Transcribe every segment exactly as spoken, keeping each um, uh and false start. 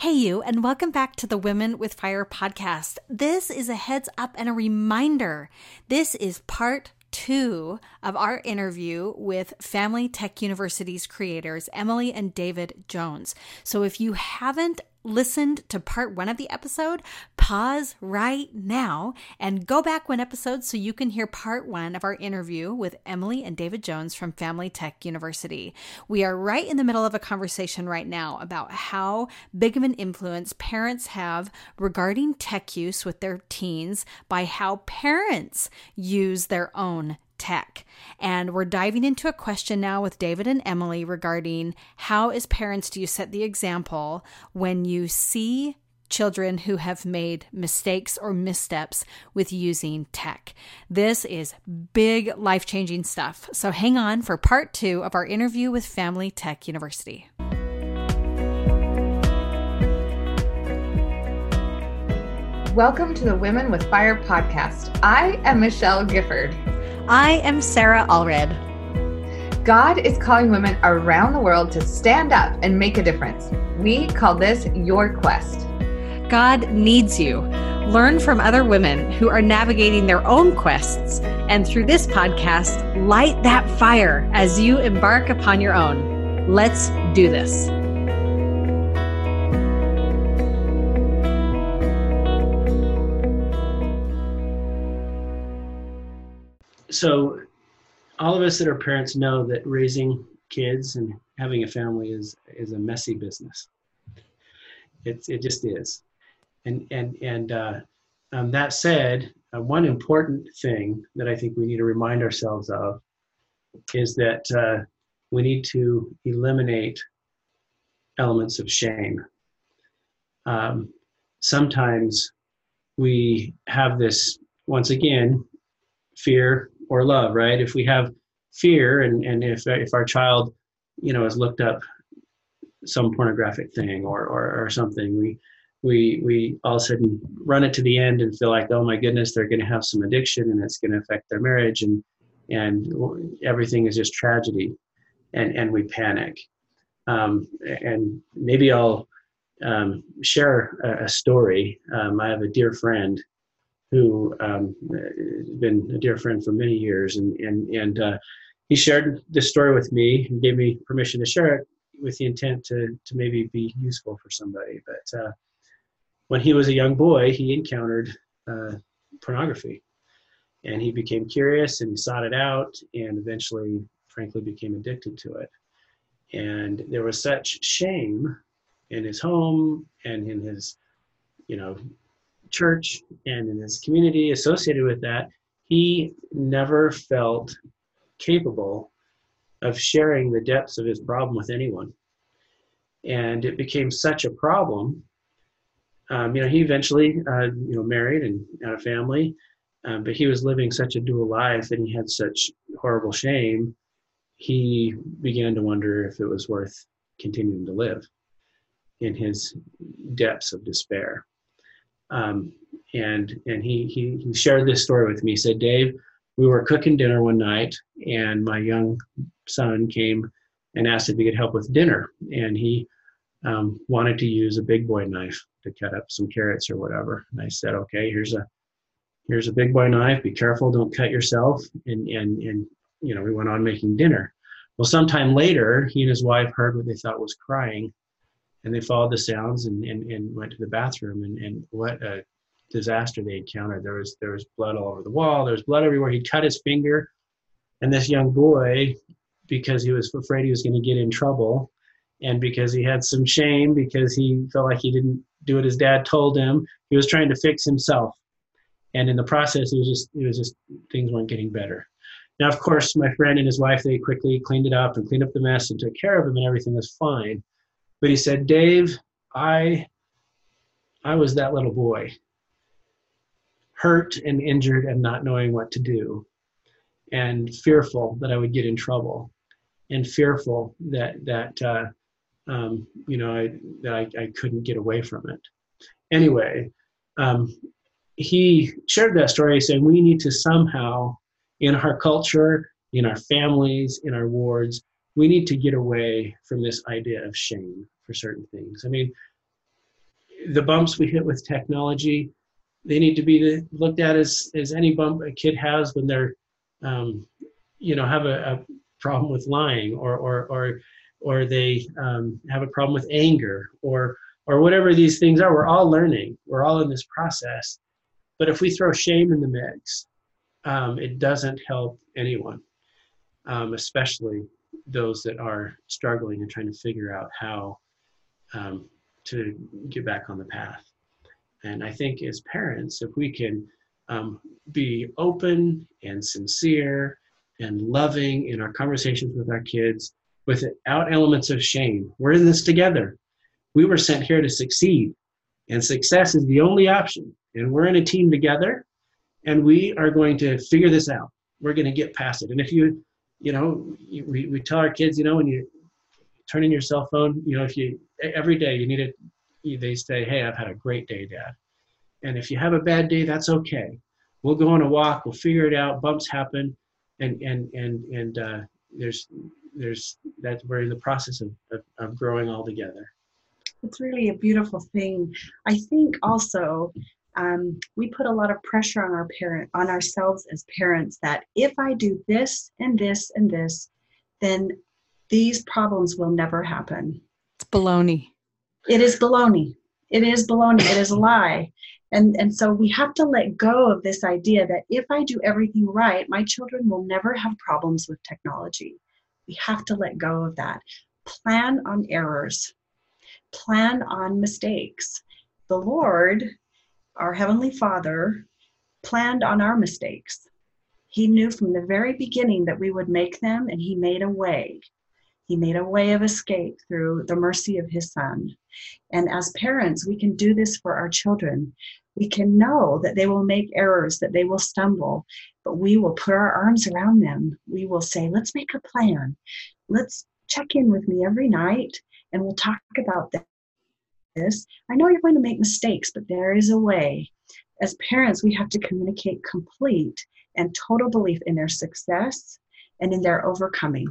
Hey you, and welcome back to the Women with Fire podcast. This is a heads up and a reminder. This is part two of our interview with Family Tech University's creators, Emily and David Jones. So if you haven't listened to part one of the episode, pause right now and go back one episode so you can hear part one of our interview with Emily and David Jones from Family Tech University. We are right in the middle of a conversation right now about how big of an influence parents have regarding tech use with their teens by how parents use their own tech. And we're diving into a question now with David and Emily regarding how as parents do you set the example when you see children who have made mistakes or missteps with using tech. This is big life-changing stuff. So hang on for part two of our interview with Family Tech University. Welcome to the Women with Fire podcast. I am Michelle Gifford. I am Sarah Allred. God is calling women around the world to stand up and make a difference. We call this Your Quest. God needs you. Learn from other women who are navigating their own quests, and through this podcast, light that fire as you embark upon your own. Let's do this. So all of us that are parents know that raising kids and having a family is is a messy business. It's it just is. And and and uh, um, that said, uh, one important thing that I think we need to remind ourselves of is that uh, we need to eliminate elements of shame. Um, sometimes we have this, once again, fear or love, right? If we have fear and, and if if our child, you know, has looked up some pornographic thing or, or, or something, we we we all of a sudden run it to the end and feel like, oh my goodness, they're going to have some addiction and it's going to affect their marriage and and everything is just tragedy, and, and we panic. Um, and maybe I'll um, share a, a story. Um, I have a dear friend who um, has been a dear friend for many years, and and and uh, he shared this story with me and gave me permission to share it with the intent to to maybe be useful for somebody. But uh, when he was a young boy, he encountered uh, pornography, and he became curious and he sought it out, and eventually, frankly, became addicted to it. And there was such shame in his home and in his, you know, church and in his community associated with that, he never felt capable of sharing the depths of his problem with anyone. And it became such a problem. Um, you know, he eventually, uh, you know, married and had a family, um, but he was living such a dual life and he had such horrible shame. He began to wonder if it was worth continuing to live in his depths of despair. Um, and and he, he he shared this story with me. He said, Dave, we were cooking dinner one night, and my young son came and asked if he could help with dinner. And he um, wanted to use a big boy knife to cut up some carrots or whatever. And I said, okay, here's a here's a big boy knife. Be careful, don't cut yourself. And and and you know, we went on making dinner. Well, sometime later, he and his wife heard what they thought was crying. And they followed the sounds and, and, and went to the bathroom, and, and what a disaster they encountered. There was there was blood all over the wall. There was blood everywhere. He cut his finger, and this young boy, because he was afraid he was going to get in trouble, and because he had some shame, because he felt like he didn't do what his dad told him, he was trying to fix himself. And in the process, it was just it was just things weren't getting better. Now, of course, my friend and his wife, they quickly cleaned it up and cleaned up the mess and took care of him, and everything was fine. But he said, Dave, I I was that little boy, hurt and injured and not knowing what to do, and fearful that I would get in trouble, and fearful that, that uh, um, you know, I, that I, I couldn't get away from it. Anyway, um, he shared that story saying we need to somehow, in our culture, in our families, in our wards, we need to get away from this idea of shame for certain things. I mean, the bumps we hit with technology, they need to be looked at as, as any bump a kid has when they're, um, you know, have a, a problem with lying, or, or, or, or they um, have a problem with anger, or, or whatever these things are. We're all learning. We're all in this process. But if we throw shame in the mix, um, it doesn't help anyone, um, especially those that are struggling and trying to figure out how um, to get back on the path. And I think as parents, if we can um, be open and sincere and loving in our conversations with our kids without elements of shame, we're in this together. We were sent here to succeed, and success is the only option. And we're in a team together, and we are going to figure this out. We're going to get past it. And if you, you know, you, we, we tell our kids, you know, when you turn in your cell phone, you know, if you, every day you need to, they say, hey, I've had a great day, Dad. And if you have a bad day, that's okay. We'll go on a walk. We'll figure it out. Bumps happen. And, and, and, and uh, there's, there's that we're in the process of, of, of growing all together. It's really a beautiful thing. I think also, Um, we put a lot of pressure on our parent, on ourselves as parents, that if I do this and this and this, then these problems will never happen. It's baloney. It is baloney. It is baloney. It is a lie. And, and so we have to let go of this idea that if I do everything right, my children will never have problems with technology. We have to let go of that. Plan on errors. Plan on mistakes. The Lord, our Heavenly Father, planned on our mistakes. He knew from the very beginning that we would make them, and he made a way. He made a way of escape through the mercy of his Son. And as parents, we can do this for our children. We can know that they will make errors, that they will stumble, but we will put our arms around them. We will say, let's make a plan. Let's check in with me every night, and we'll talk about that. This. I know you're going to make mistakes, but there is a way. As parents, we have to communicate complete and total belief in their success and in their overcoming.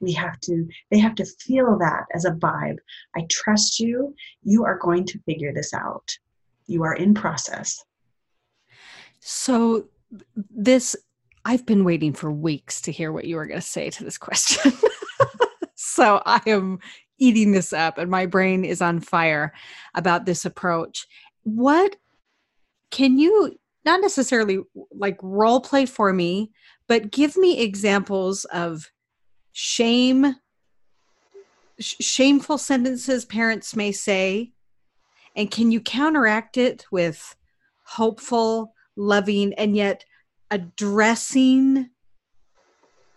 We have to, they have to feel that as a vibe. I trust you. You are going to figure this out. You are in process. So this, I've been waiting for weeks to hear what you were going to say to this question. So I am eating this up, and my brain is on fire about this approach. What can you, not necessarily like role play for me, but give me examples of shame, sh- shameful sentences parents may say, and can you counteract it with hopeful, loving, and yet addressing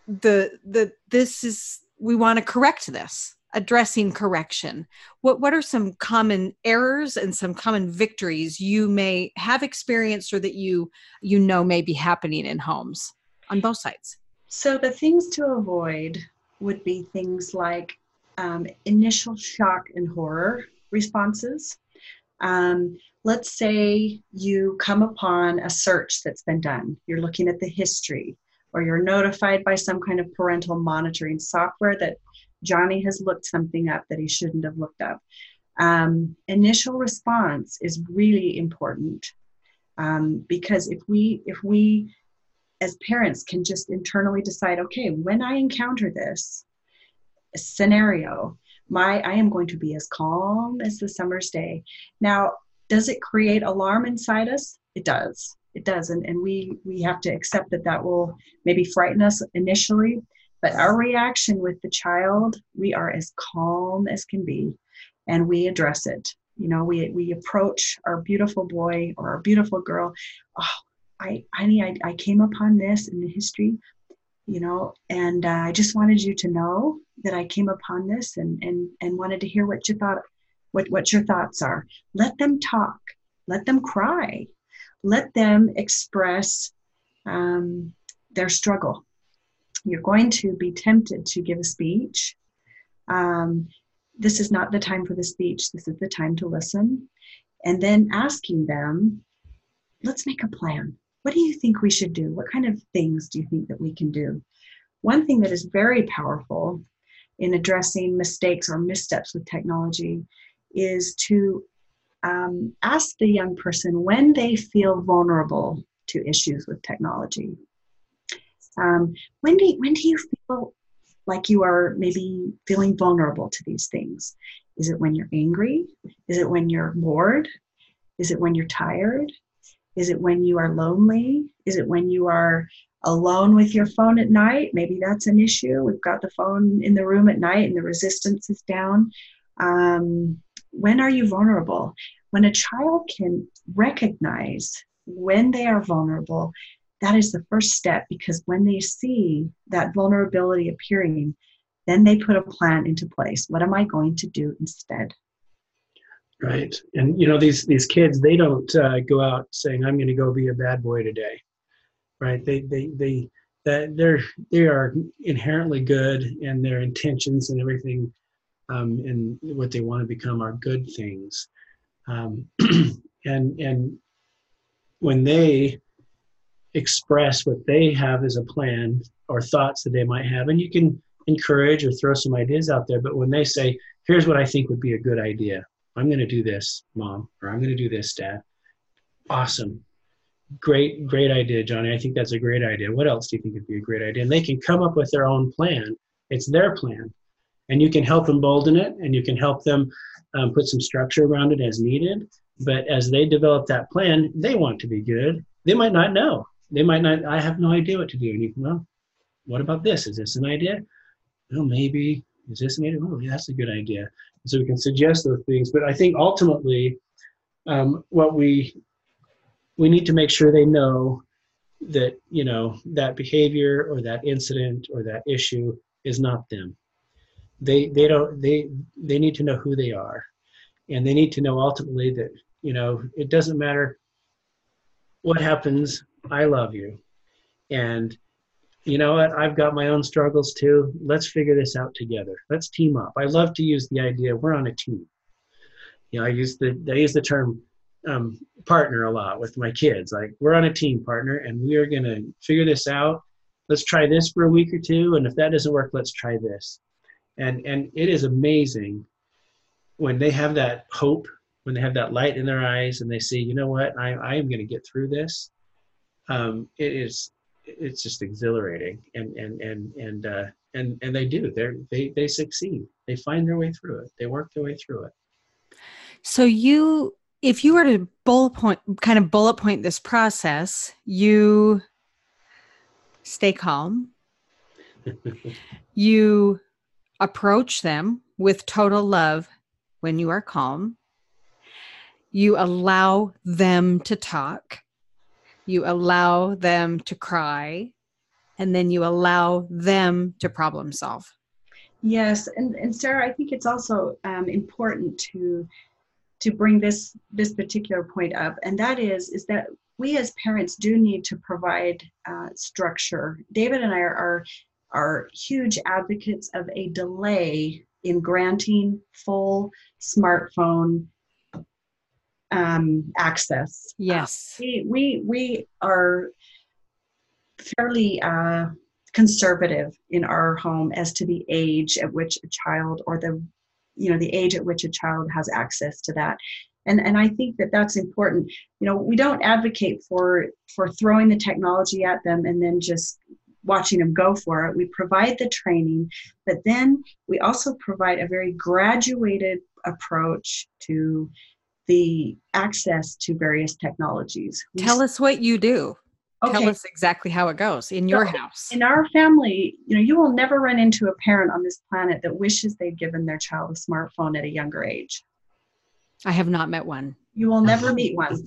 the, the, this is, we want to correct this. Addressing correction. What what are some common errors and some common victories you may have experienced, or that you you know may be happening in homes on both sides? So the things to avoid would be things like um, initial shock and horror responses. Um, let's say you come upon a search that's been done. You're looking at the history, or you're notified by some kind of parental monitoring software that Johnny has looked something up that he shouldn't have looked up. Um, initial response is really important, um, because if we, if we as parents can just internally decide, okay, when I encounter this scenario, my, I am going to be as calm as the summer's day. Now, does it create alarm inside us? It does. It does. And, and we, we have to accept that that will maybe frighten us initially. But our reaction with the child, we are as calm as can be, and we address it. You know, we we approach our beautiful boy or our beautiful girl. Oh, I I I came upon this in the history, you know, and uh, I just wanted you to know that I came upon this, and and and wanted to hear what you thought, what what your thoughts are. Let them talk. Let them cry. Let them express um, their struggle. You're going to be tempted to give a speech. Um, this is not the time for the speech. This is the time to listen. And then asking them, let's make a plan. What do you think we should do? What kind of things do you think that we can do? One thing that is very powerful in addressing mistakes or missteps with technology is to um, ask the young person when they feel vulnerable to issues with technology. Um, when do you, when do you feel like you are maybe feeling vulnerable to these things? Is it when you're angry? Is it when you're bored? Is it when you're tired? Is it when you are lonely? Is it when you are alone with your phone at night? Maybe that's an issue. We've got the phone in the room at night and the resistance is down. Um, when are you vulnerable? When a child can recognize when they are vulnerable, that is the first step, because when they see that vulnerability appearing, then they put a plan into place. What am I going to do instead? Right. And, you know, these these kids, they don't uh, go out saying, I'm going to go be a bad boy today. Right. They, they, they, that they're, they are inherently good, and their intentions and everything um, and what they want to become are good things. Um, and, and when they express what they have as a plan or thoughts that they might have, and you can encourage or throw some ideas out there, but when they say, here's what I think would be a good idea. I'm going to do this, Mom, or I'm going to do this, Dad. Awesome. Great, great idea, Johnny. I think that's a great idea. What else do you think would be a great idea? And they can come up with their own plan. It's their plan. And you can help embolden it, and you can help them um, put some structure around it as needed. But as they develop that plan, they want to be good. They might not know. They might not, I have no idea what to do. And you can, well, what about this? Is this an idea? Well, maybe. Is this an idea? Oh, yeah, that's a good idea. So we can suggest those things, but I think ultimately, um, what we we need to make sure they know that you know that behavior or that incident or that issue is not them. They they don't they they need to know who they are, and they need to know ultimately that you know it doesn't matter what happens. I love you, and you know what? I've got my own struggles too. Let's figure this out together. Let's team up. I love to use the idea we're on a team. You know, I use the I use the term um, partner a lot with my kids. Like, we're on a team, partner, and we are going to figure this out. Let's try this for a week or two, and if that doesn't work, let's try this. And and it is amazing when they have that hope, when they have that light in their eyes, and they see, you know what? I I am going to get through this. Um, it is. It's just exhilarating, and and and and uh, and and they do. They they they succeed. They find their way through it. They work their way through it. So you, if you were to bullet point, kind of bullet point this process, you stay calm. You approach them with total love when you are calm. You allow them to talk. You allow them to cry, and then you allow them to problem solve. Yes. And, and Sarah, I think it's also um, important to, to bring this, this particular point up. And that is, is that we as parents do need to provide uh, structure. David and I are, are, are huge advocates of a delay in granting full smartphone Um, access. Yes. Uh, we, we, we are fairly uh, conservative in our home as to the age at which a child or the, you know, the age at which a child has access to that. And, and I think that that's important. You know, we don't advocate for, for throwing the technology at them and then just watching them go for it. We provide the training, but then we also provide a very graduated approach to the access to various technologies. Tell us what you do. Okay. Tell us exactly how it goes in your so, house. In our family, you know, you will never run into a parent on this planet that wishes they'd given their child a smartphone at a younger age. I have not met one. You will never meet one.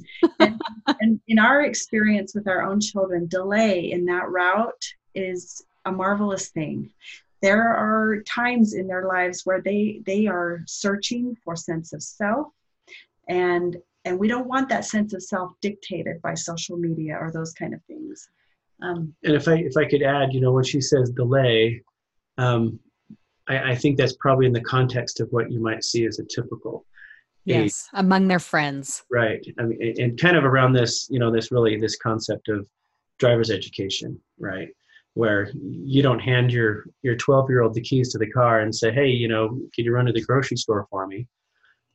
And, and in our experience with our own children, delay in that route is a marvelous thing. There are times in their lives where they, they are searching for sense of self. And and we don't want that sense of self dictated by social media or those kind of things. Um, and if I if I could add, you know, when she says delay, um, I, I think that's probably in the context of what you might see as a typical age. Yes, among their friends. Right. I mean, and kind of around this, you know, this really this concept of driver's education, right, where you don't hand your your twelve-year-old the keys to the car and say, hey, you know, can you run to the grocery store for me?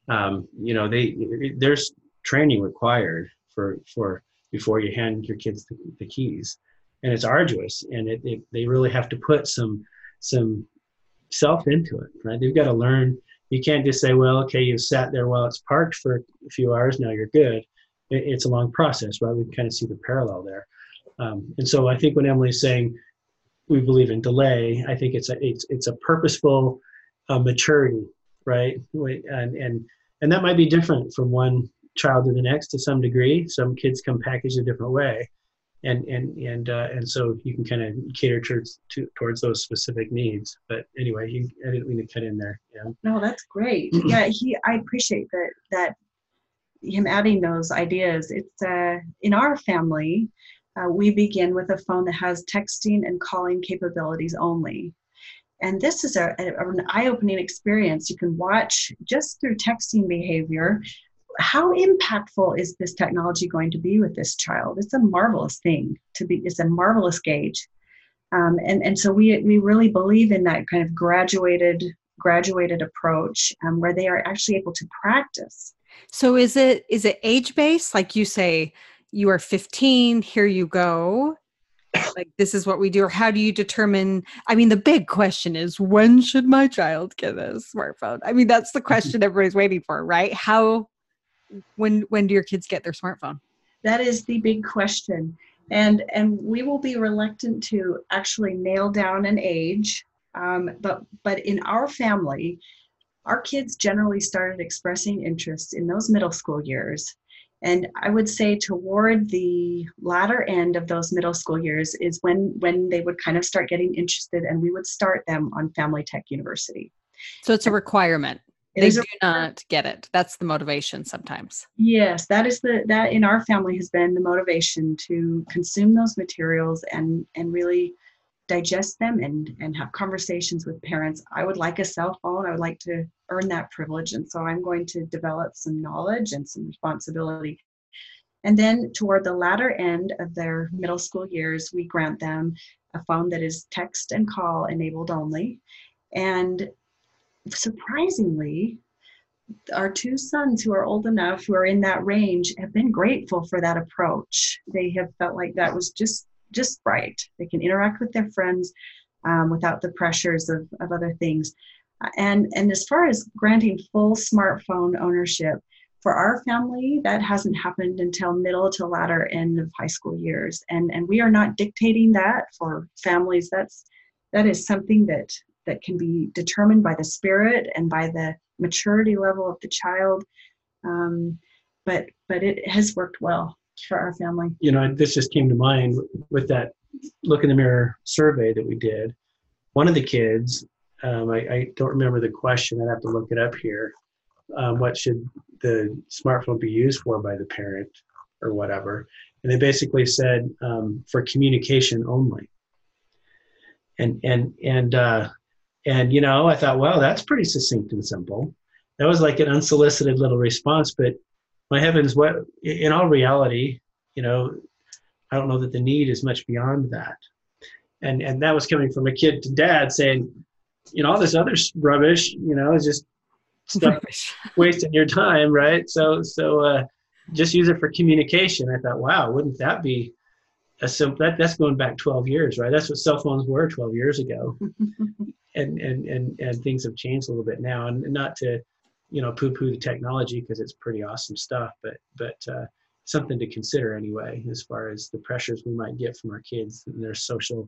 um, you know, they there's training required for for before you hand your kids the, the keys, and it's arduous, and it, it they really have to put some some self into it, right? They've got to learn. You can't just say, well, okay, you sat there while it's parked for a few hours, now you're good. It, it's a long process, right? We can kind of see the parallel there. Um, and so I think when Emily's saying we believe in delay, I think it's a, it's, it's a purposeful uh, maturity, right? And, and, and that might be different from one child to the next to some degree. Some kids come packaged a different way. And, and, and, uh, and so you can kind of cater towards, to, towards those specific needs. But anyway, you, I didn't mean to cut in there. Yeah. No, that's great. Yeah. He, I appreciate that, that him adding those ideas. It's, uh, in our family, uh, we begin with a phone that has texting and calling capabilities only. And this is a, a, an eye-opening experience. You can watch just through texting behavior, how impactful is this technology going to be with this child? It's a marvelous thing to be, it's a marvelous gauge. Um, and, and so we, we really believe in that kind of graduated, graduated approach um, where they are actually able to practice. So is it, is it age-based? Like you say, you are fifteen, here you go. Like this is what we do, or how do you determine? I mean, the big question is, when should my child get a smartphone? I mean, that's the question everybody's waiting for, right? How, When when do your kids get their smartphone? That is the big question. And and we will be reluctant to actually nail down an age. Um, but but in our family, our kids generally started expressing interest in those middle school years. And I would say toward the latter end of those middle school years is when, when they would kind of start getting interested, and we would start them on Family Tech University. So it's a requirement. They do not get it. That's the motivation sometimes. Yes, that is the that in our family has been the motivation to consume those materials and and really digest them and and have conversations with parents. I would like a cell phone. I would like to earn that privilege, and so I'm going to develop some knowledge and some responsibility. And then toward the latter end of their middle school years, we grant them a phone that is text and call enabled only, and surprisingly, our two sons who are old enough, who are in that range, have been grateful for that approach. They have felt like that was just just right. They can interact with their friends um, without the pressures of, of other things. And, and as far as granting full smartphone ownership, for our family, that hasn't happened until middle to latter end of high school years. And, and we are not dictating that for families. That's, that is something that that can be determined by the spirit and by the maturity level of the child. Um, but but it has worked well for our family. You know, this just came to mind with that Look in the Mirror survey that we did. One of the kids, um, I, I don't remember the question, I'd have to look it up here. Um, what should the smartphone be used for by the parent or whatever? And they basically said um, for communication only. And, and, and, uh, And, you know, I thought, wow, that's pretty succinct and simple. That was like an unsolicited little response. But my heavens, what in all reality, you know, I don't know that the need is much beyond that. And and that was coming from a kid to dad saying, you know, all this other rubbish, you know, is just stuff wasting your time, right? So so uh, just use it for communication. I thought, wow, wouldn't that be a simple, that, that's going back twelve years, right? That's what cell phones were twelve years ago. And, and, and, and things have changed a little bit now, and not to, you know, poo poo the technology, because it's pretty awesome stuff, but, but, uh, something to consider anyway, as far as the pressures we might get from our kids and their social,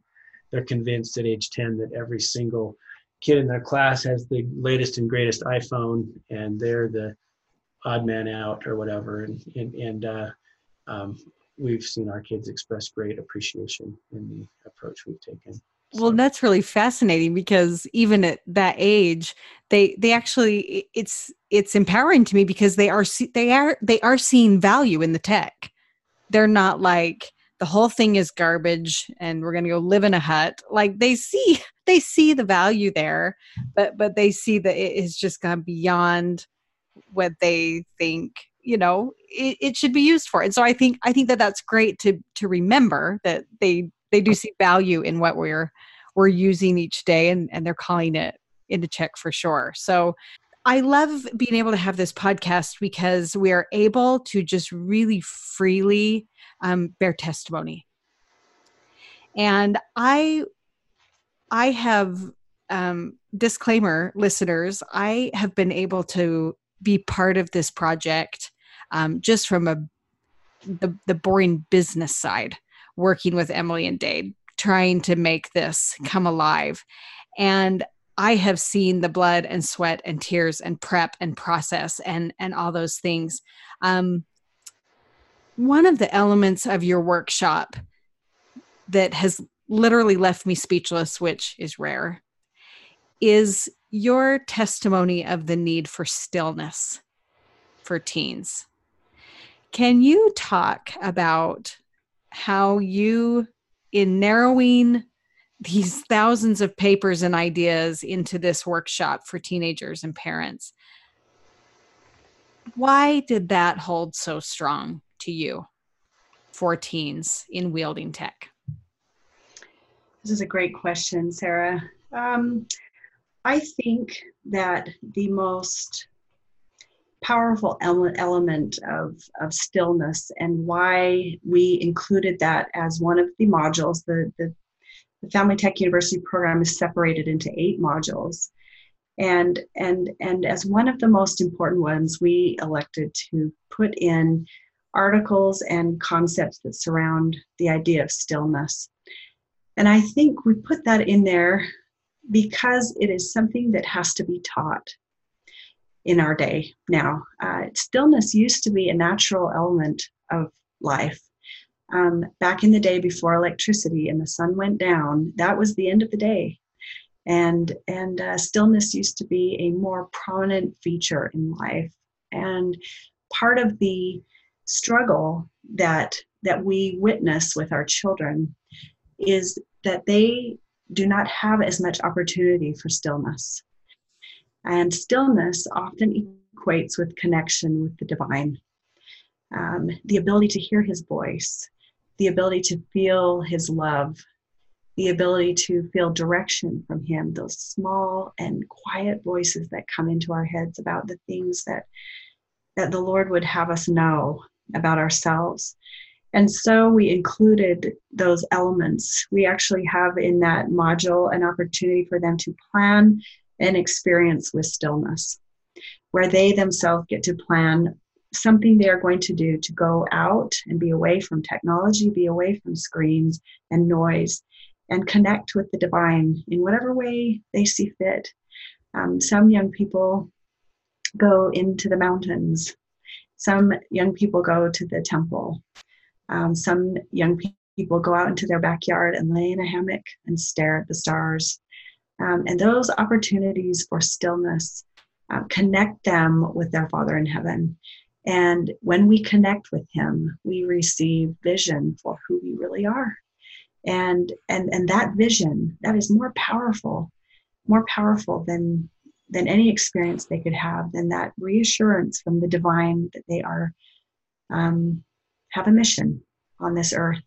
they're convinced at age ten that every single kid in their class has the latest and greatest iPhone, and they're the odd man out or whatever. And, and, and, uh, um, we've seen our kids express great appreciation in the approach we've taken. Well, that's really fascinating, because even at that age, they they actually it's it's empowering to me, because they are they are they are seeing value in the tech. They're not like the whole thing is garbage and we're going to go live in a hut. Like they see they see the value there, but but they see that it has just gone beyond what they think, you know, it, it should be used for. And so I think I think that that's great to to remember that they. They do see value in what we're we're using each day, and, and they're calling it into check for sure. So I love being able to have this podcast because we are able to just really freely um, bear testimony. And I, I have, um, disclaimer listeners, I have been able to be part of this project um, just from a, the, the boring business side, working with Emily and Dave, trying to make this come alive. And I have seen the blood and sweat and tears and prep and process and, and all those things. Um, one of the elements of your workshop that has literally left me speechless, which is rare, is your testimony of the need for stillness for teens. Can you talk about how you, in narrowing these thousands of papers and ideas into this workshop for teenagers and parents, why did that hold so strong to you for teens in wielding tech? This is a great question, Sarah. Um, I think that the most powerful ele- element of, of stillness, and why we included that as one of the modules, the, the, the Family Tech University program is separated into eight modules. And, and, and as one of the most important ones, we elected to put in articles and concepts that surround the idea of stillness. And I think we put that in there because it is something that has to be taught in our day now. Uh, stillness used to be a natural element of life. Um, back in the day before electricity and the sun went down, that was the end of the day. And, and uh, stillness used to be a more prominent feature in life. And part of the struggle that, that we witness with our children is that they do not have as much opportunity for stillness. And stillness often equates with connection with the divine. Um, the ability to hear his voice, the ability to feel his love, the ability to feel direction from him, those small and quiet voices that come into our heads about the things that, that the Lord would have us know about ourselves. And so we included those elements. We actually have in that module an opportunity for them to plan an experience with stillness, where they themselves get to plan something they are going to do to go out and be away from technology, be away from screens and noise, and connect with the divine in whatever way they see fit. Um, some young people go into the mountains. Some young people go to the temple. Um, some young people go out into their backyard and lay in a hammock and stare at the stars. Um, and those opportunities for stillness uh, connect them with their Father in heaven. And when we connect with him, we receive vision for who we really are. And and and that vision, that is more powerful, more powerful than, than any experience they could have, than that reassurance from the divine that they are um, have a mission on this earth.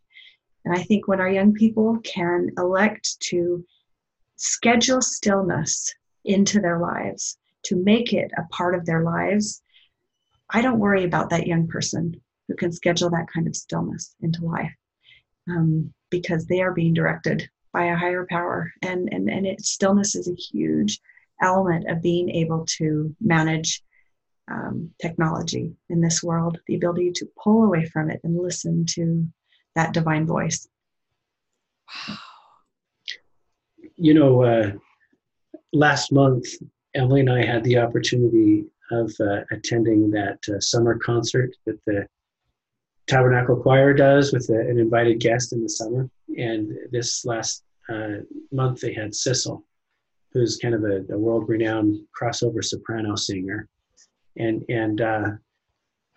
And I think when our young people can elect to schedule stillness into their lives, to make it a part of their lives, I don't worry about that young person who can schedule that kind of stillness into life, um, because they are being directed by a higher power. And, and, and it, stillness is a huge element of being able to manage Um, technology in this world, the ability to pull away from it and listen to that divine voice. Wow. You know, uh, last month, Emily and I had the opportunity of uh, attending that uh, summer concert that the Tabernacle Choir does with a, an invited guest in the summer. And this last uh, month they had Sissel, who's kind of a, a world-renowned crossover soprano singer. And and uh,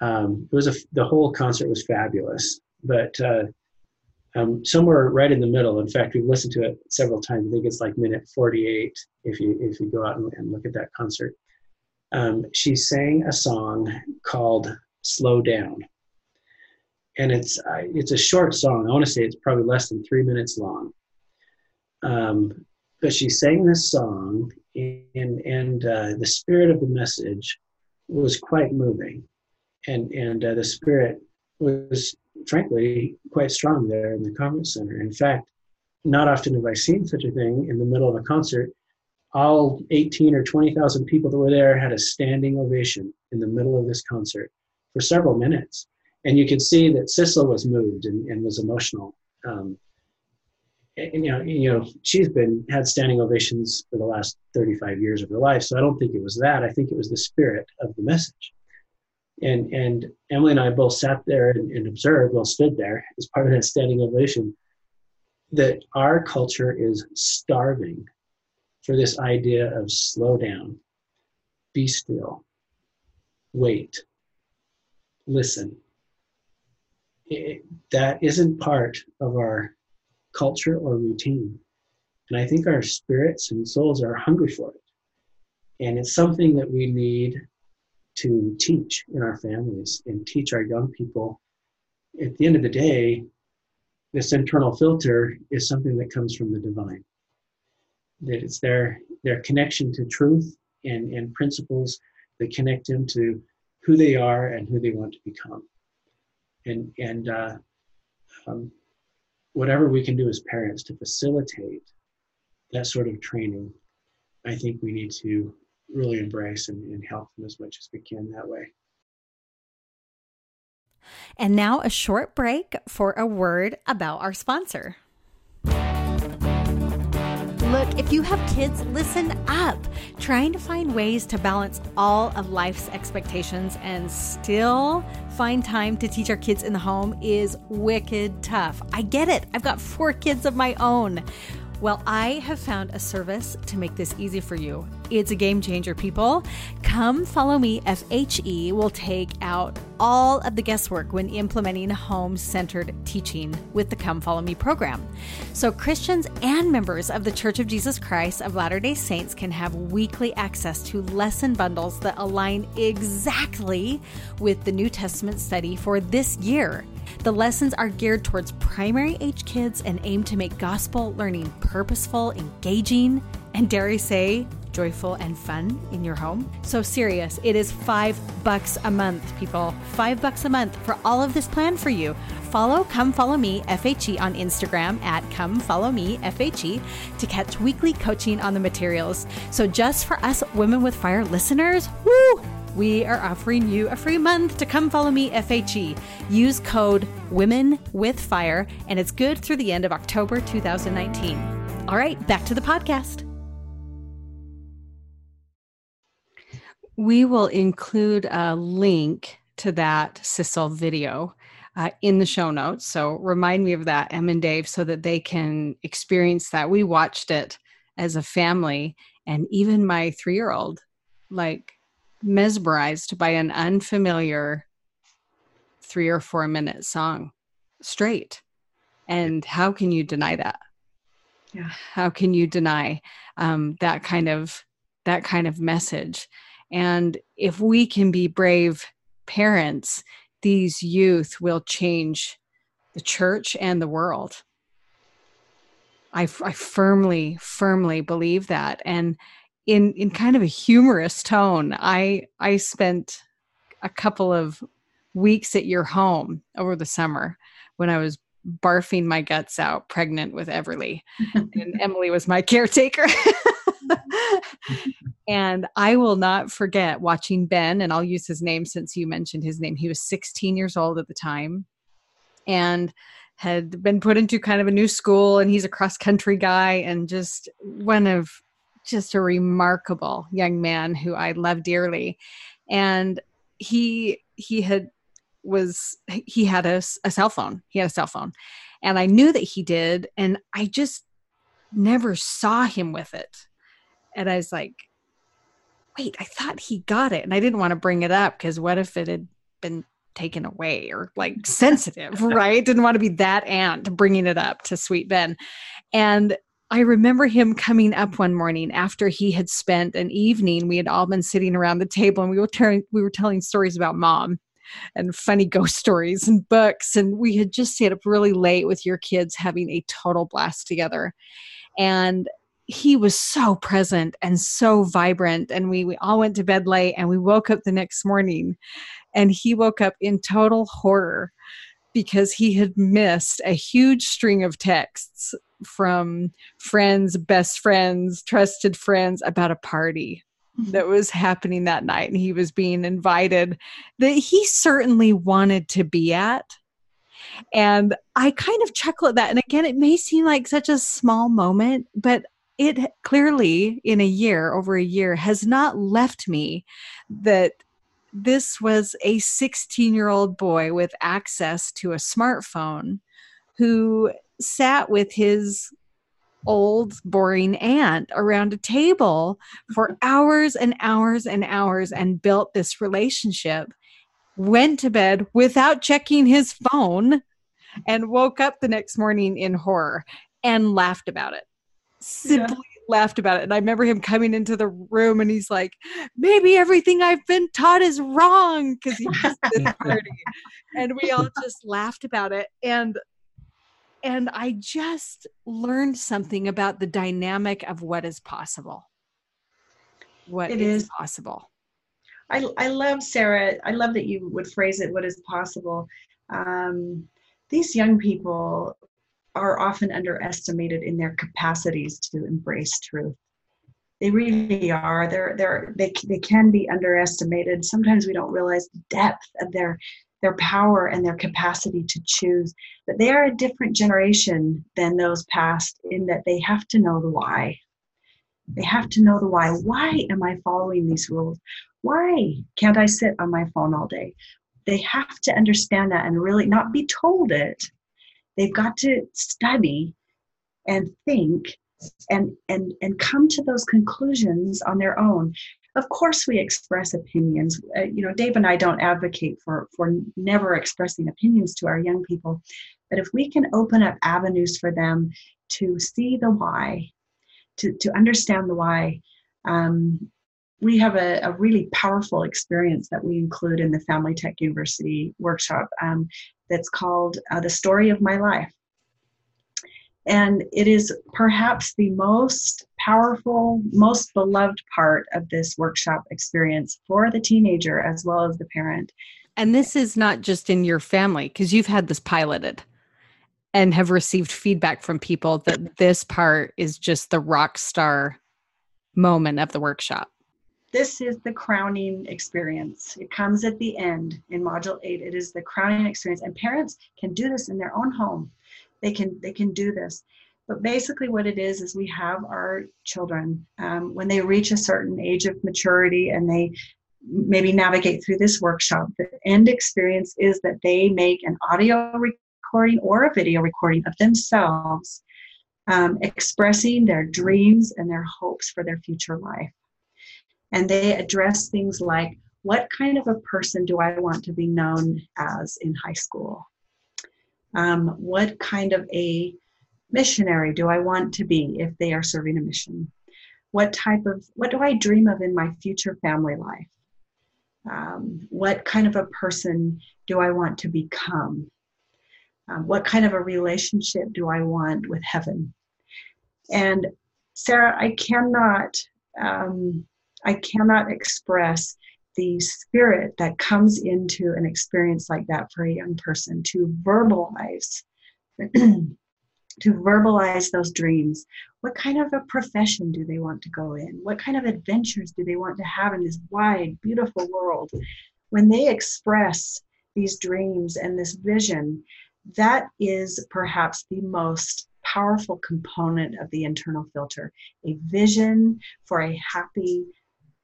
um, it was a, the whole concert was fabulous, but uh, um, somewhere right in the middle. In fact, we've listened to it several times. I think it's like minute forty-eight. If you if you go out and, and look at that concert, um, she sang a song called "Slow Down," and it's uh, it's a short song. I want to say it's probably less than three minutes long. Um, but she sang this song, and and uh, the spirit of the message was quite moving, and and uh, the spirit was frankly quite strong there in the conference center. In fact, not often have I seen such a thing in the middle of a concert. All eighteen or twenty thousand people that were there had a standing ovation in the middle of this concert for several minutes. And you could see that Sissel was moved and, and was emotional. Um, and, you know, you know, she's been had standing ovations for the last thirty-five years of her life. So I don't think it was that. I think it was the spirit of the message. And and Emily and I both sat there and, and observed, well, stood there as part of that standing ovation, that our culture is starving for this idea of slow down, be still, wait, listen. It, that isn't part of our culture or routine. And I think our spirits and souls are hungry for it. And it's something that we need to teach in our families and teach our young people. At the end of the day, this internal filter is something that comes from the divine. That it's their their connection to truth and, and principles that connect them to who they are and who they want to become. And, and uh, um, whatever we can do as parents to facilitate that sort of training, I think we need to really embrace and, and help them as much as we can that way. And now a short break for a word about our sponsor. Look, if you have kids, listen up. Trying to find ways to balance all of life's expectations and still find time to teach our kids in the home is wicked tough. I get it. I've got four kids of my own. Well, I have found a service to make this easy for you. It's a game changer, people. Come Follow Me F H E will take out all of the guesswork when implementing home-centered teaching with the Come Follow Me program. So Christians and members of the Church of Jesus Christ of Latter-day Saints can have weekly access to lesson bundles that align exactly with the New Testament study for this year. The lessons are geared towards primary age kids and aim to make gospel learning purposeful, engaging, and dare I say, joyful and fun in your home. So serious, it is five bucks a month, people. Five bucks a month for all of this planned for you. Follow Come Follow Me F H E on Instagram at Come Follow Me F H E to catch weekly coaching on the materials. So just for us Women with Fire listeners, woo! We are offering you a free month to Come Follow Me F H E. Use code WOMENWITHFIRE, and it's good through the end of October two thousand nineteen. All right, back to the podcast. We will include a link to that Sissel video uh, in the show notes. So remind me of that, Em and Dave, so that they can experience that. We watched it as a family, and even my three-year-old, like, mesmerized by an unfamiliar three or four minute song straight. And how can you deny that? Yeah. How can you deny um, that kind of, that kind of message? And if we can be brave parents, these youth will change the church and the world. I, I firmly, firmly believe that. And In in kind of a humorous tone, I I spent a couple of weeks at your home over the summer when I was barfing my guts out, pregnant with Everly, and Emily was my caretaker. And I will not forget watching Ben, and I'll use his name since you mentioned his name. He was sixteen years old at the time, and had been put into kind of a new school, and he's a cross country guy, and just one of just a remarkable young man who I love dearly. And he, he had was, he had a, a cell phone. He had a cell phone, and I knew that he did. And I just never saw him with it. And I was like, wait, I thought he got it. And I didn't want to bring it up because what if it had been taken away or like sensitive, right? Didn't want to be that aunt bringing it up to sweet Ben. And I remember him coming up one morning after he had spent an evening. We had all been sitting around the table, and we were telling we were telling stories about mom and funny ghost stories and books. And we had just stayed up really late with your kids having a total blast together. And he was so present and so vibrant. And we, we all went to bed late and we woke up the next morning and he woke up in total horror because he had missed a huge string of texts from friends, best friends, trusted friends about a party that was happening that night. And he was being invited that he certainly wanted to be at. And I kind of chuckle at that. And again, it may seem like such a small moment, but it clearly in a year, over a year, has not left me that this was a sixteen-year-old boy with access to a smartphone who sat with his old, boring aunt around a table for hours and hours and hours and built this relationship, went to bed without checking his phone, and woke up the next morning in horror and laughed about it. Simply yeah. laughed about it. And I remember him coming into the room and he's like, maybe everything I've been taught is wrong, because he missed the party. And we all just laughed about it. And and I just learned something about the dynamic of what is possible. What it is, is possible. I, I love, Sarah, I love that you would phrase it, what is possible. Um, these young people are often underestimated in their capacities to embrace truth. They really are. They're, they're, they, they can be underestimated. Sometimes we don't realize the depth of their, their power and their capacity to choose. But they are a different generation than those past in that they have to know the why. They have to know the why. Why am I following these rules? Why can't I sit on my phone all day? They have to understand that and really not be told it. They've got to study and think and, and, and come to those conclusions on their own. Of course, we express opinions. Uh, you know, Dave and I don't advocate for, for never expressing opinions to our young people. But if we can open up avenues for them to see the why, to, to understand the why, um, we have a, a really powerful experience that we include in the Family Tech University workshop um, that's called uh, The Story of My Life. And it is perhaps the most powerful, most beloved part of this workshop experience for the teenager as well as the parent. And this is not just in your family, because you've had this piloted and have received feedback from people that this part is just the rock star moment of the workshop. This is the crowning experience. It comes at the end in module eight. It is the crowning experience, and parents can do this in their own home. They can they can do this. But basically what it is, is we have our children, um, when they reach a certain age of maturity and they maybe navigate through this workshop, the end experience is that they make an audio recording or a video recording of themselves, um, expressing their dreams and their hopes for their future life. And they address things like, what kind of a person do I want to be known as in high school? Um, what kind of a missionary do I want to be if they are serving a mission? What type of, what do I dream of in my future family life? Um, what kind of a person do I want to become? Um, what kind of a relationship do I want with heaven? And Sarah, I cannot... Um, I cannot express the spirit that comes into an experience like that for a young person to verbalize, to verbalize those dreams. What kind of a profession do they want to go in? What kind of adventures do they want to have in this wide, beautiful world? When they express these dreams and this vision, that is perhaps the most powerful component of the internal filter, a vision for a happy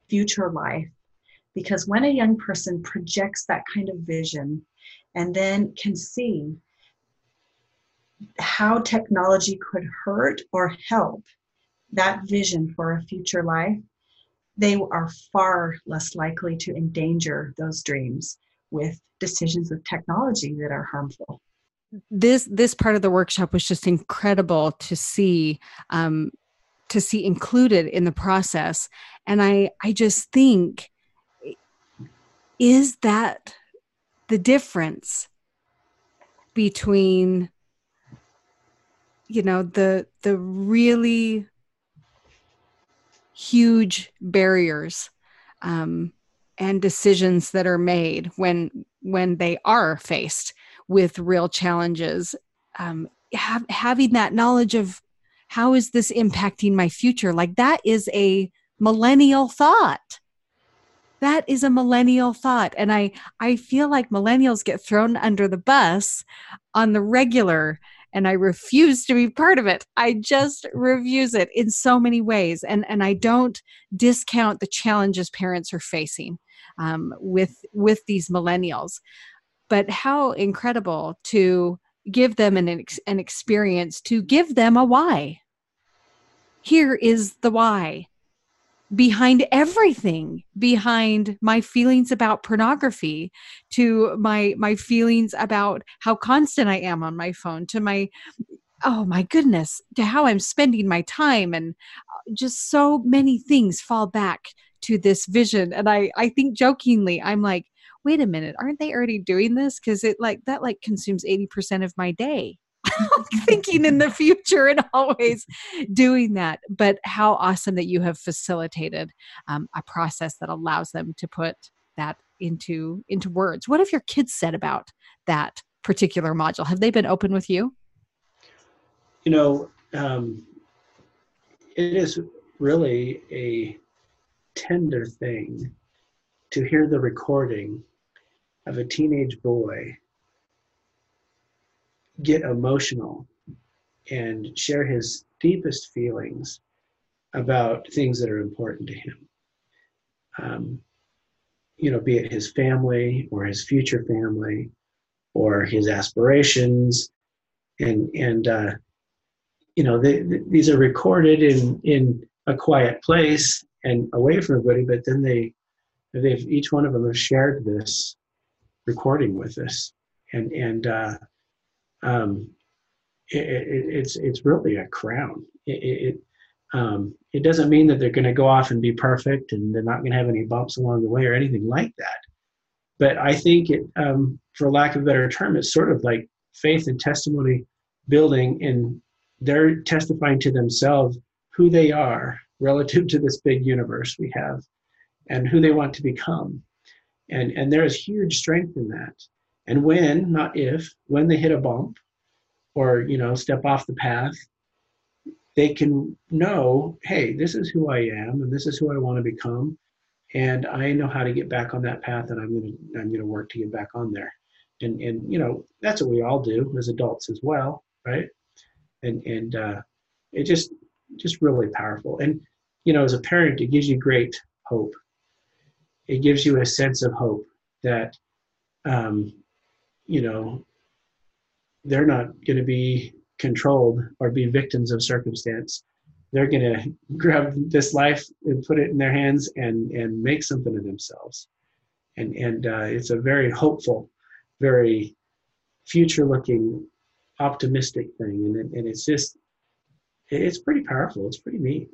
future life. Because when a young person projects that kind of vision and then can see how technology could hurt or help that vision for a future life, they are far less likely to endanger those dreams with decisions with technology that are harmful. This this part of the workshop was just incredible to see. Um, to see included in the process. And I, I just think, is that the difference between, you know, the, the really huge barriers um, and decisions that are made when when they are faced with real challenges. Um, have, having that knowledge of how is this impacting my future? Like, that is a millennial thought. That is a millennial thought. And I, I feel like millennials get thrown under the bus on the regular, and I refuse to be part of it. I just refuse it in so many ways. And, and I don't discount the challenges parents are facing um, with, with these millennials. But how incredible to give them an, ex- an experience, to give them a why. Here is the why behind everything, behind my feelings about pornography, to my my feelings about how constant I am on my phone, to my, oh my goodness, to how I'm spending my time. And just so many things fall back to this vision. And I, I think jokingly, I'm like, wait a minute, aren't they already doing this? Because it like that like consumes eighty percent of my day. Thinking in the future and always doing that. But how awesome that you have facilitated um, a process that allows them to put that into into words. What have your kids said about that particular module? Have they been open with you? You know, um, it is really a tender thing to hear the recording of a teenage boy get emotional and share his deepest feelings about things that are important to him. Um, you know, be it his family or his future family or his aspirations. And, and uh, you know, they, they, these are recorded in, in a quiet place and away from everybody, but then they, they've, each one of them have shared this recording with us. And, and, uh, Um, it, it, it's it's really a crown. It it, um, it doesn't mean that they're going to go off and be perfect, and they're not going to have any bumps along the way or anything like that. But I think it, um, for lack of a better term, it's sort of like faith and testimony building, and they're testifying to themselves who they are relative to this big universe we have, and who they want to become, and and there is huge strength in that. And when, not if, when they hit a bump or, you know, step off the path, they can know, hey, this is who I am and this is who I want to become. And I know how to get back on that path, and I'm going to, I'm going to work to get back on there. And, and, you know, that's what we all do as adults as well. Right. And, and uh, it just, just really powerful. And, you know, as a parent, it gives you great hope. It gives you a sense of hope that, um, you know, they're not going to be controlled or be victims of circumstance. They're going to grab this life and put it in their hands and, and make something of themselves. And, and uh, it's a very hopeful, very future-looking, optimistic thing. And, and it's just, it's pretty powerful. It's pretty neat.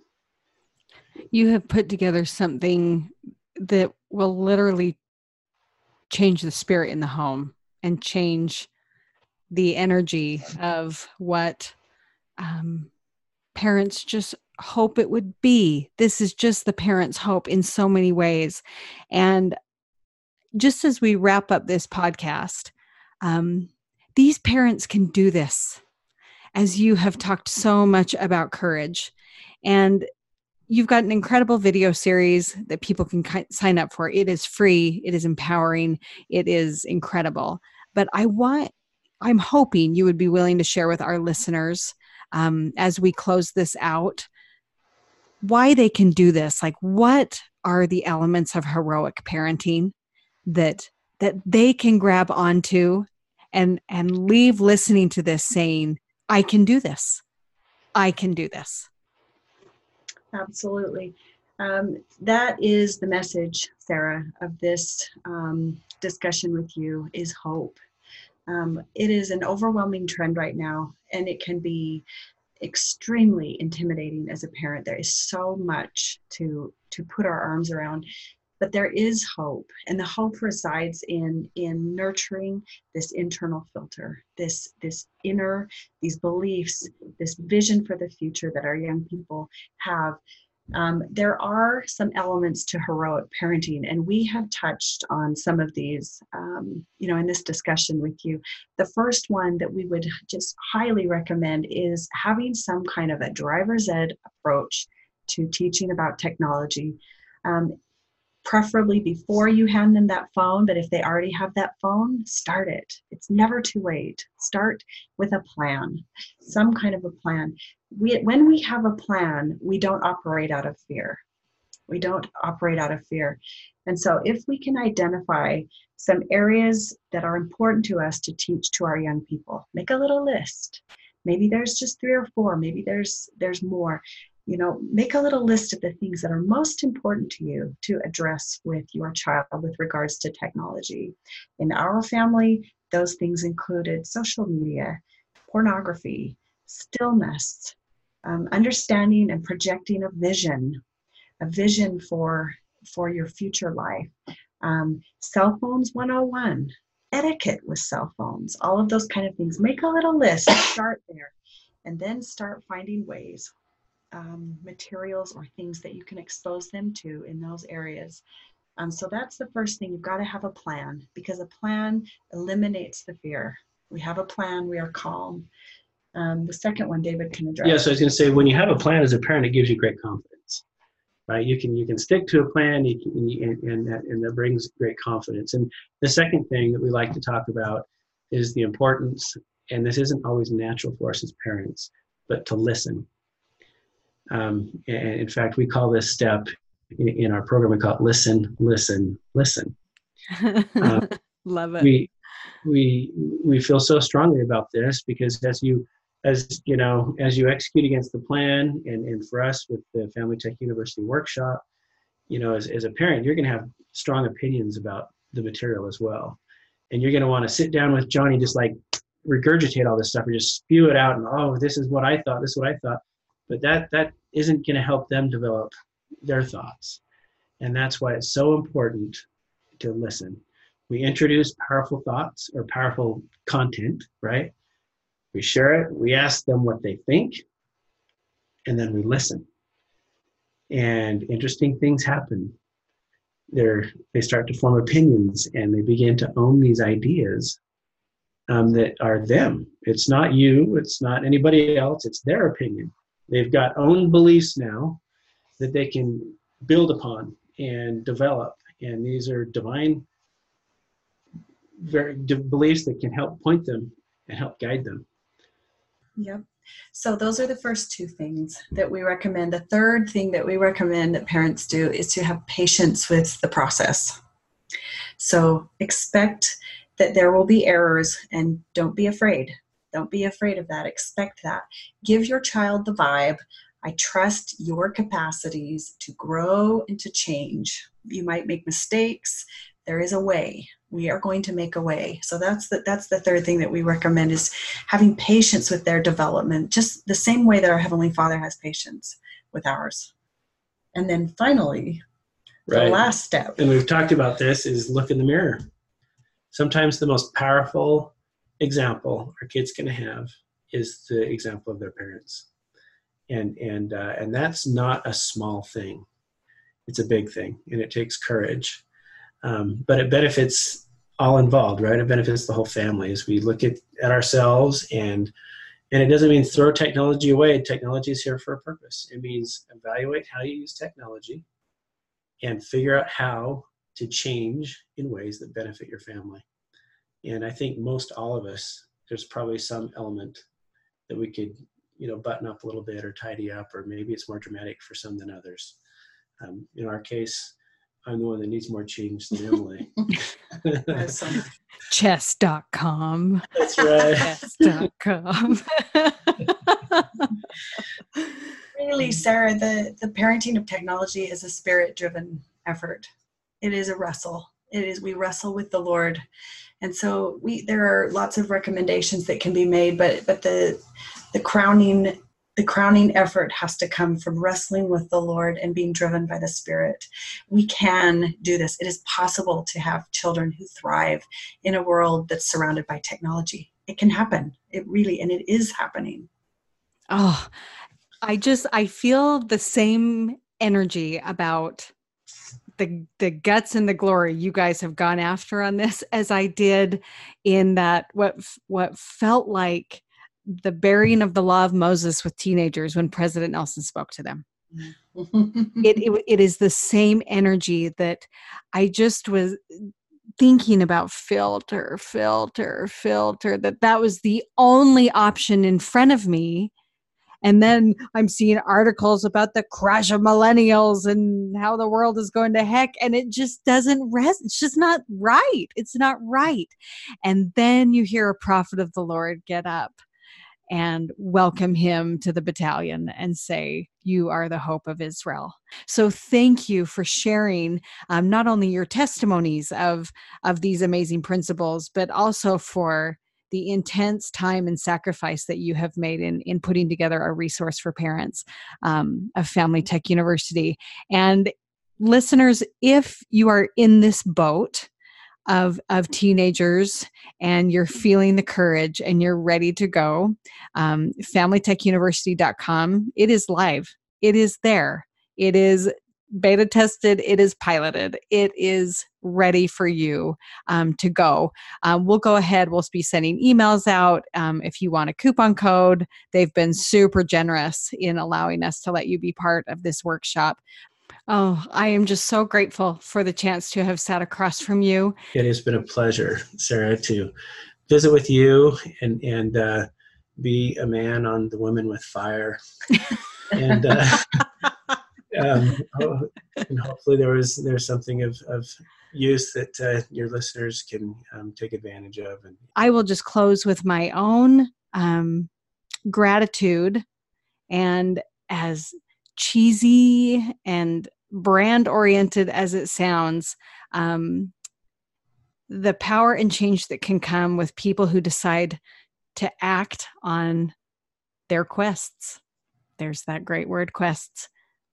You have put together something that will literally change the spirit in the home and change the energy of what um, parents just hope it would be. This is just the parents' hope in so many ways. And just as we wrap up this podcast, um, these parents can do this, as you have talked so much about courage. And you've got an incredible video series that people can sign up for. It is free. It is empowering. It is incredible. But I want, I'm hoping you would be willing to share with our listeners um, as we close this out, why they can do this. Like, what are the elements of heroic parenting that, that they can grab onto and, and leave listening to this saying, I can do this. I can do this. Absolutely. Um, that is the message, Sarah, of this um, discussion with you, is hope. Um, it is an overwhelming trend right now, and it can be extremely intimidating as a parent. There is so much to to put our arms around, but there is hope, and the hope resides in in nurturing this internal filter, this this inner, these beliefs, this vision for the future that our young people have. Um, there are some elements to heroic parenting, and we have touched on some of these, um, you know, in this discussion with you. The first one that we would just highly recommend is having some kind of a driver's ed approach to teaching about technology, um, preferably before you hand them that phone. But if they already have that phone, start it. It's never too late. Start with a plan, some kind of a plan. We, when we have a plan, we don't operate out of fear. We don't operate out of fear. And so if we can identify some areas that are important to us to teach to our young people, make a little list. Maybe there's just three or four, maybe there's there's more. You know, make a little list of the things that are most important to you to address with your child with regards to technology. In our family, those things included social media, pornography, stillness, um, understanding and projecting a vision, a vision for, for your future life. Um, cell phones one oh one, etiquette with cell phones, all of those kind of things. Make a little list, start there, and then start finding ways, um, materials or things that you can expose them to in those areas. Um, so that's the first thing. You've got to have a plan, because a plan eliminates the fear. We have a plan, we are calm. Um, the second one, David can address. Yeah, so I was going to say, when you have a plan as a parent, it gives you great confidence, right? You can you can stick to a plan, you can, and, and, that, and that brings great confidence. And the second thing that we like to talk about is the importance, and this isn't always natural for us as parents, but to listen. Um, and in fact, we call this step in, in our program, we call it listen, listen, listen. Um, Love it. We, we, we feel so strongly about this because as you As you know, as you execute against the plan, and, and for us with the Family Tech University workshop, you know, as, as a parent, you're going to have strong opinions about the material as well. And you're going to want to sit down with Johnny, just like regurgitate all this stuff or just spew it out. And, oh, this is what I thought. This is what I thought. But that that isn't going to help them develop their thoughts. And that's why it's so important to listen. We introduce powerful thoughts or powerful content, right? We share it, we ask them what they think, and then we listen. And interesting things happen. They're, they start to form opinions, and they begin to own these ideas um, that are them. It's not you, it's not anybody else, it's their opinion. They've got own beliefs now that they can build upon and develop. And these are divine very, d- beliefs that can help point them and help guide them. Yep. So those are the first two things that we recommend. The third thing that we recommend that parents do is to have patience with the process. So expect that there will be errors, and don't be afraid. Don't be afraid of that. Expect that. Give your child the vibe. I trust your capacities to grow and to change. You might make mistakes. There is a way. We are going to make a way. So that's the, that's the third thing that we recommend, is having patience with their development, just the same way that our Heavenly Father has patience with ours. And then finally, right, the last step. And we've talked about this, is look in the mirror. Sometimes the most powerful example our kids can have is the example of their parents. And, and, uh, and that's not a small thing. It's a big thing, and it takes courage. Um, but it benefits all involved, right? It benefits the whole family as we look at, at ourselves. And and it doesn't mean throw technology away. Technology is here for a purpose. It means evaluate how you use technology and figure out how to change in ways that benefit your family. And I think most all of us, there's probably some element that we could, you know, button up a little bit or tidy up, or maybe it's more dramatic for some than others. Um, in our case, I'm the one that needs more change than Emily. Chess dot com. That's right. Chess dot com. Really, Sarah, the, the parenting of technology is a spirit-driven effort. It is a wrestle. It is, we wrestle with the Lord. And so we, there are lots of recommendations that can be made, but, but the, the crowning The crowning effort has to come from wrestling with the Lord and being driven by the Spirit. We can do this. It is possible to have children who thrive in a world that's surrounded by technology. It can happen. It really, and it is happening. Oh, I just, I feel the same energy about the the guts and the glory you guys have gone after on this as I did in that what what felt like the burying of the law of Moses with teenagers when President Nelson spoke to them. it, it it is the same energy that I just was thinking about filter, filter, filter, that that was the only option in front of me. And then I'm seeing articles about the crash of millennials and how the world is going to heck. And it just doesn't rest. It's just not right. It's not right. And then you hear a prophet of the Lord get up and welcome him to the battalion and say, you are the hope of Israel. So thank you for sharing um, not only your testimonies of, of these amazing principles, but also for the intense time and sacrifice that you have made in, in putting together a resource for parents um, of Family Tech University. And listeners, if you are in this boat of, of teenagers and you're feeling the courage and you're ready to go, um, family tech university dot com, it is live. It is there. It is beta tested. It is piloted. It is ready for you um, to go. Um, we'll go ahead. We'll be sending emails out. Um, if you want a coupon code, they've been super generous in allowing us to let you be part of this workshop. Oh, I am just so grateful for the chance to have sat across from you. It has been a pleasure, Sarah, to visit with you and, and uh, be a man on the Women with Fire. and uh, Um, oh, and hopefully there was there's something of, of use that uh, your listeners can um, take advantage of. And I will just close with my own um, gratitude. And as cheesy and brand oriented as it sounds, um, the power and change that can come with people who decide to act on their quests. There's that great word, quests.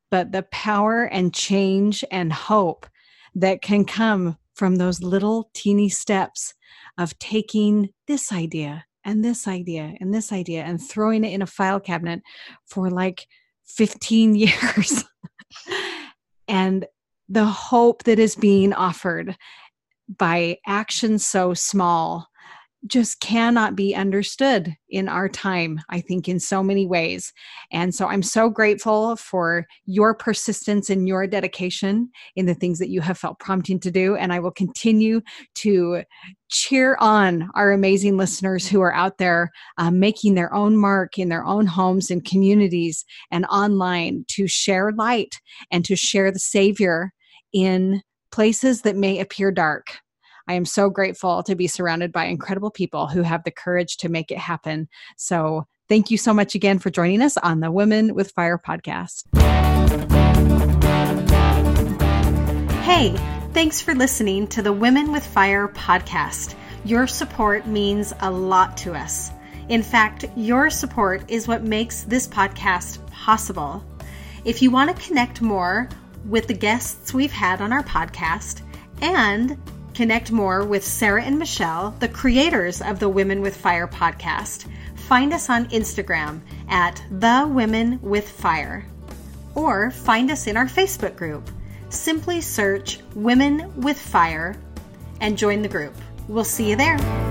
But the power and change and hope that can come from those little teeny steps of taking this idea and this idea and this idea and throwing it in a file cabinet for like fifteen years. And the hope that is being offered by action so small just cannot be understood in our time, I think, in so many ways. And so I'm so grateful for your persistence and your dedication in the things that you have felt prompting to do. And I will continue to cheer on our amazing listeners who are out there uh, making their own mark in their own homes and communities and online to share light and to share the Savior in places that may appear dark. I am so grateful to be surrounded by incredible people who have the courage to make it happen. So thank you so much again for joining us on the Women with Fire podcast. Hey, thanks for listening to the Women with Fire podcast. Your support means a lot to us. In fact, your support is what makes this podcast possible. If you want to connect more with the guests we've had on our podcast and connect more with Sarah and Michelle, the creators of the Women with Fire podcast, find us on Instagram at The Women with Fire, or find us in our Facebook group. Simply search Women with Fire and join the group. We'll see you there.